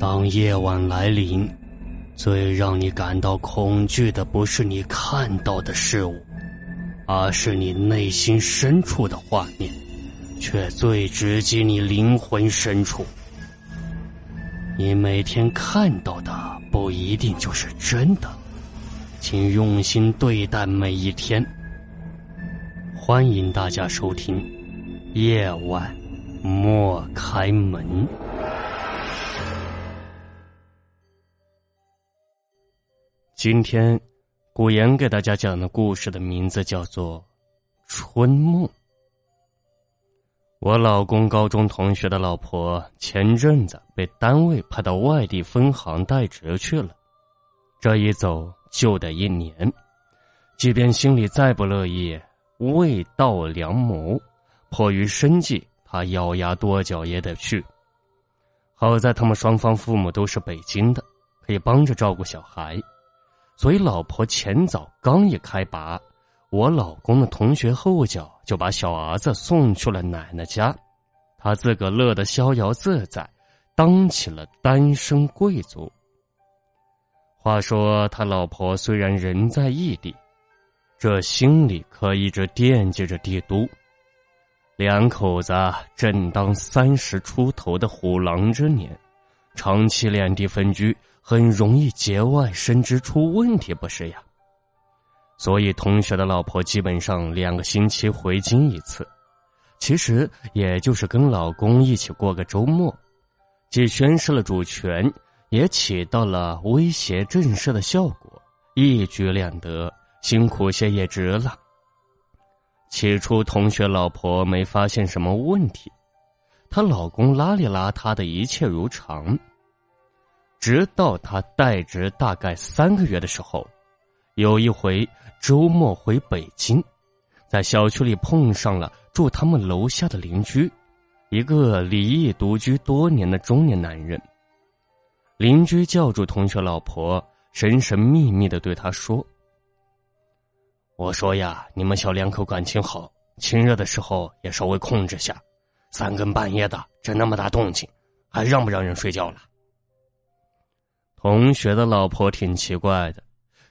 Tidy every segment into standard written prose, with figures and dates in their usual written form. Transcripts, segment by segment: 当夜晚来临，最让你感到恐惧的不是你看到的事物，而是你内心深处的画面，却最直击你灵魂深处。你每天看到的不一定就是真的，请用心对待每一天。欢迎大家收听《夜晚莫开门》。今天古言给大家讲的故事的名字叫做《春梦》。我老公高中同学的老婆前阵子被单位派到外地分行代职去了，这一走就得一年。即便心里再不乐意，未到良谋，迫于生计，他咬牙跺脚也得去。好在他们双方父母都是北京的，可以帮着照顾小孩，所以老婆前早刚一开拔，我老公的同学后脚就把小儿子送去了奶奶家，他自个乐得逍遥自在，当起了单身贵族。话说他老婆虽然人在异地，这心里可一直惦记着帝都。两口子正当30出头的虎狼之年，长期两地分居，很容易节外生枝出问题不是呀？所以同学的老婆基本上2个星期回京一次，其实也就是跟老公一起过个周末，既宣示了主权，也起到了威胁震慑的效果，一举两得，辛苦些也值了。起初同学老婆没发现什么问题，她老公邋里邋遢的一切如常。直到他代职大概3个月的时候，有一回周末回北京，在小区里碰上了住他们楼下的邻居，一个离异独居多年的中年男人。邻居叫住同学老婆，神神秘秘地对他说：“我说呀，你们小两口感情好，亲热的时候也稍微控制下，3更半夜的这那么大动静，还让不让人睡觉了？”同学的老婆挺奇怪的，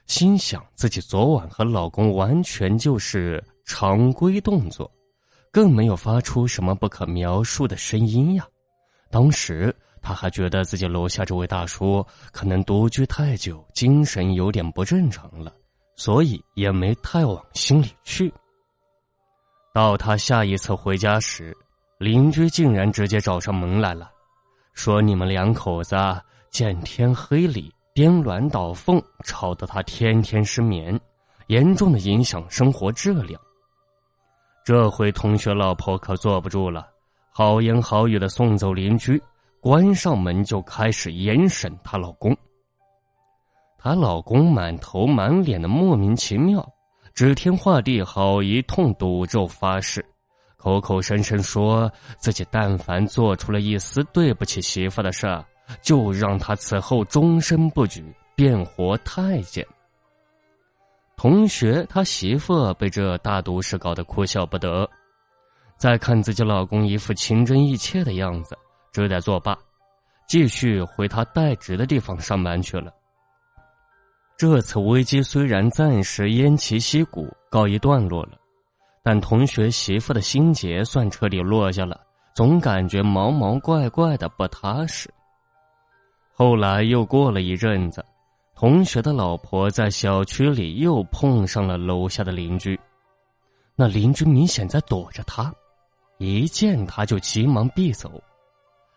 心想自己昨晚和老公完全就是常规动作，更没有发出什么不可描述的声音呀。当时她还觉得自己楼下这位大叔可能独居太久，精神有点不正常了，所以也没太往心里去。到她下一次回家时，邻居竟然直接找上门来了，说你们两口子见天黑里颠鸾倒凤，吵得他天天失眠，严重的影响生活质量。这回同学老婆可坐不住了，好言好语的送走邻居，关上门就开始严审她老公。她老公满头满脸的莫名其妙，指天画地，好一通赌咒发誓，口口声声说自己但凡做出了一丝对不起媳妇的事儿，就让他此后终身不举，变活太监。同学他媳妇被这大毒誓搞得哭笑不得，再看自己老公一副情真意切的样子，只得作罢，继续回他代职的地方上班去了。这次危机虽然暂时偃旗息鼓，告一段落了，但同学媳妇的心结算彻底落下了，总感觉毛毛怪怪的不踏实。后来又过了一阵子，同学的老婆在小区里又碰上了楼下的邻居，那邻居明显在躲着他，一见他就急忙避走。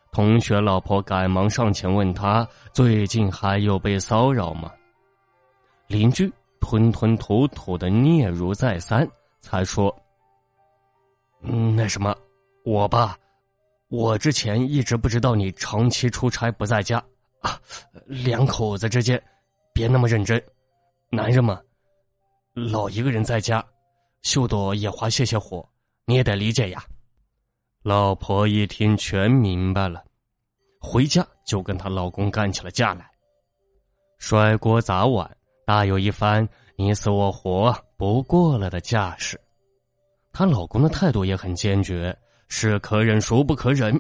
同学老婆赶忙上前问他：“最近还有被骚扰吗？”邻居吞吞吐吐的嗫嚅再三，才说：“那什么，我之前一直不知道你长期出差不在家。两口子之间别那么认真，男人嘛，老一个人在家秀朵野花泄泄火，你也得理解呀。”老婆一听全明白了，回家就跟她老公干起了架来，摔锅砸碗，大有一番你死我活不过了的架势。她老公的态度也很坚决，是可忍孰不可忍，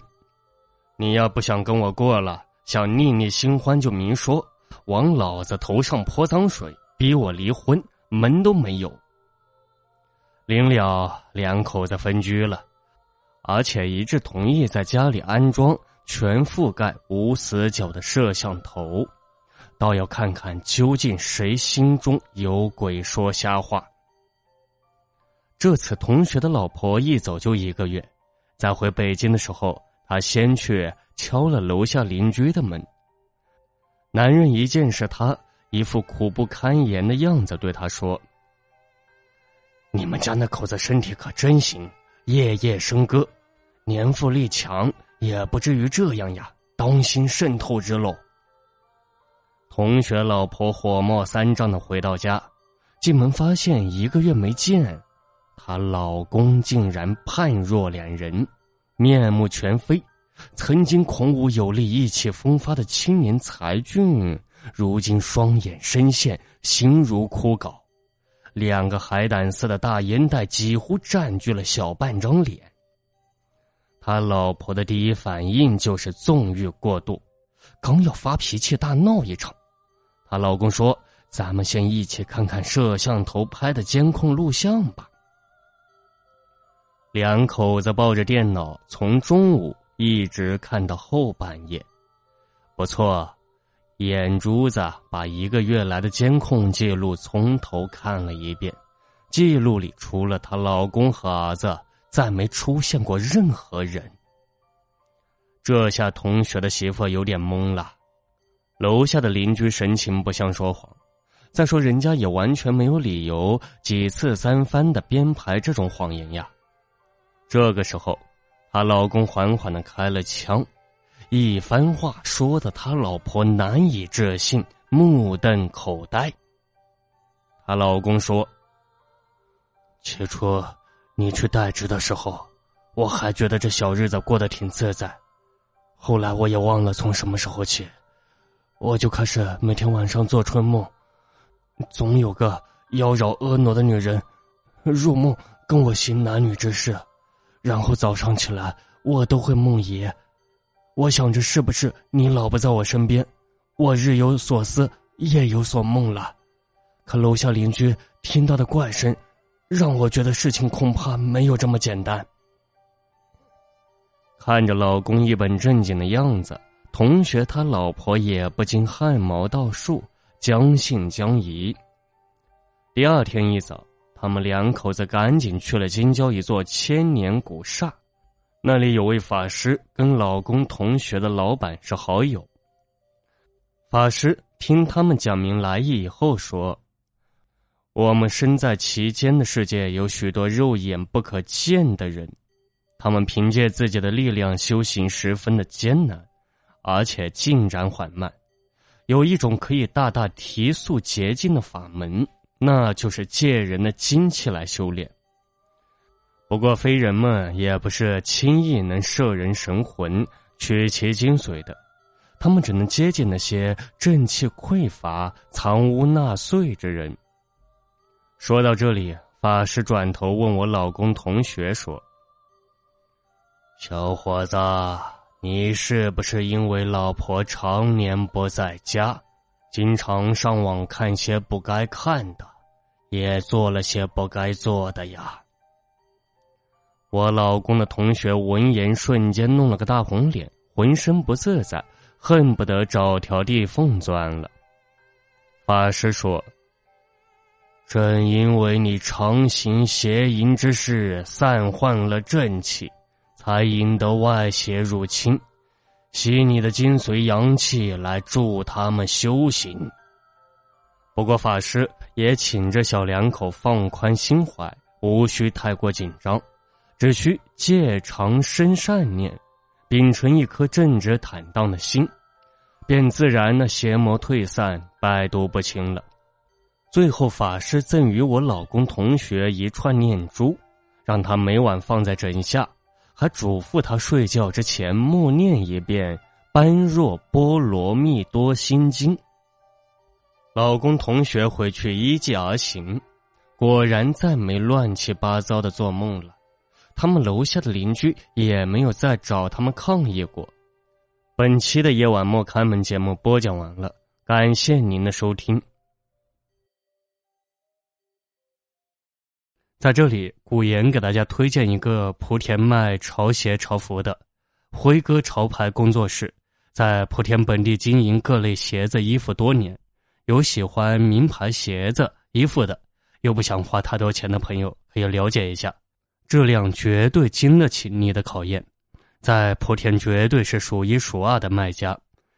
你要不想跟我过了，想腻腻新欢就明说，往老子头上泼脏水，逼我离婚，门都没有。临了，两口子分居了，而且一致同意在家里安装全覆盖无死角的摄像头，倒要看看究竟谁心中有鬼说瞎话。这次同学的老婆一走就1个月，在回北京的时候，他先去敲了楼下邻居的门。男人一见是他，一副苦不堪言的样子，对他说：你们家那口子身体可真行，夜夜笙歌，年富力强，也不至于这样呀，当心渗透之漏。同学老婆火冒三丈的回到家，进门发现1个月没见，她老公竟然判若两人，面目全非。曾经孔武有力、意气风发的青年才俊，如今双眼深陷，形如枯槁，2个海胆似的大烟袋几乎占据了小半张脸。他老婆的第一反应就是纵欲过度，刚要发脾气大闹一场，他老公说：咱们先一起看看摄像头拍的监控录像吧。两口子抱着电脑从中午一直看到后半夜。不错，眼珠子把1个月来的监控记录从头看了一遍，记录里除了她老公和儿子，再没出现过任何人。这下同学的媳妇有点懵了。楼下的邻居神情不像说谎，再说人家也完全没有理由几次三番的编排这种谎言呀。这个时候她老公缓缓地开了枪，一番话说得他老婆难以置信，目瞪口呆。他老公说：起初你去代职的时候，我还觉得这小日子过得挺自在，后来我也忘了从什么时候起，我就开始每天晚上做春梦，总有个妖娆婀娜的女人入梦跟我行男女之事，然后早上起来我都会梦遗，我想着是不是你老不在我身边，我日有所思夜有所梦了。可楼下邻居听到的怪声，让我觉得事情恐怕没有这么简单。看着老公一本正经的样子，同学他老婆也不禁汗毛倒竖，将信将疑。第二天一早，他们两口子赶紧去了京郊一座千年古刹，那里有位法师，跟老公同学的老板是好友。法师听他们讲明来意以后说：我们身在其间的世界有许多肉眼不可见的人，他们凭借自己的力量修行十分的艰难，而且进展缓慢。有一种可以大大提速捷径的法门，那就是借人的精气来修炼。不过非人们也不是轻易能摄人神魂、取其精髓的，他们只能接近那些正气匮乏、藏污纳粹之人。说到这里，法师转头问我老公同学说：小伙子，你是不是因为老婆常年不在家，经常上网看些不该看的，也做了些不该做的呀？我老公的同学闻言瞬间弄了个大红脸，浑身不自在，恨不得找条地缝钻了。法师说：正因为你常行邪淫之事，散患了正气，才引得外邪入侵，吸你的精髓阳气来助他们修行。不过法师也请这小两口放宽心怀，无需太过紧张，只需借常生善念，秉承一颗正直坦荡的心，便自然那邪魔退散，百毒不侵了。最后法师赠予我老公同学一串念珠，让他每晚放在枕下，还嘱咐他睡觉之前默念一遍般若波罗蜜多心经。老公同学回去依计而行，果然再没乱七八糟的做梦了。他们楼下的邻居也没有再找他们抗议过。本期的夜晚莫看门节目播讲完了，感谢您的收听。在这里，古言给大家推荐一个莆田卖潮鞋潮服的辉哥潮牌工作室，在莆田本地经营各类鞋子衣服多年，有喜欢名牌鞋子衣服的又不想花太多钱的朋友可以了解一下，质量绝对经得起你的考验，在莆田绝对是数一数二的卖家，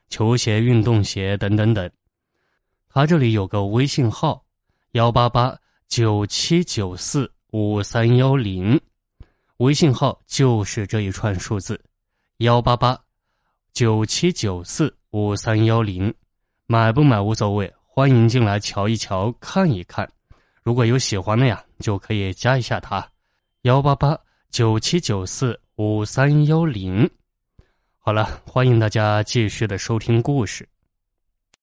球鞋、运动鞋等等等。他这里有个微信号 18897945310， 微信号就是这一串数字 18897945310， 买不买无所谓，欢迎进来瞧一瞧看一看，如果有喜欢的呀就可以加一下他 18897945310。好了，欢迎大家继续的收听故事。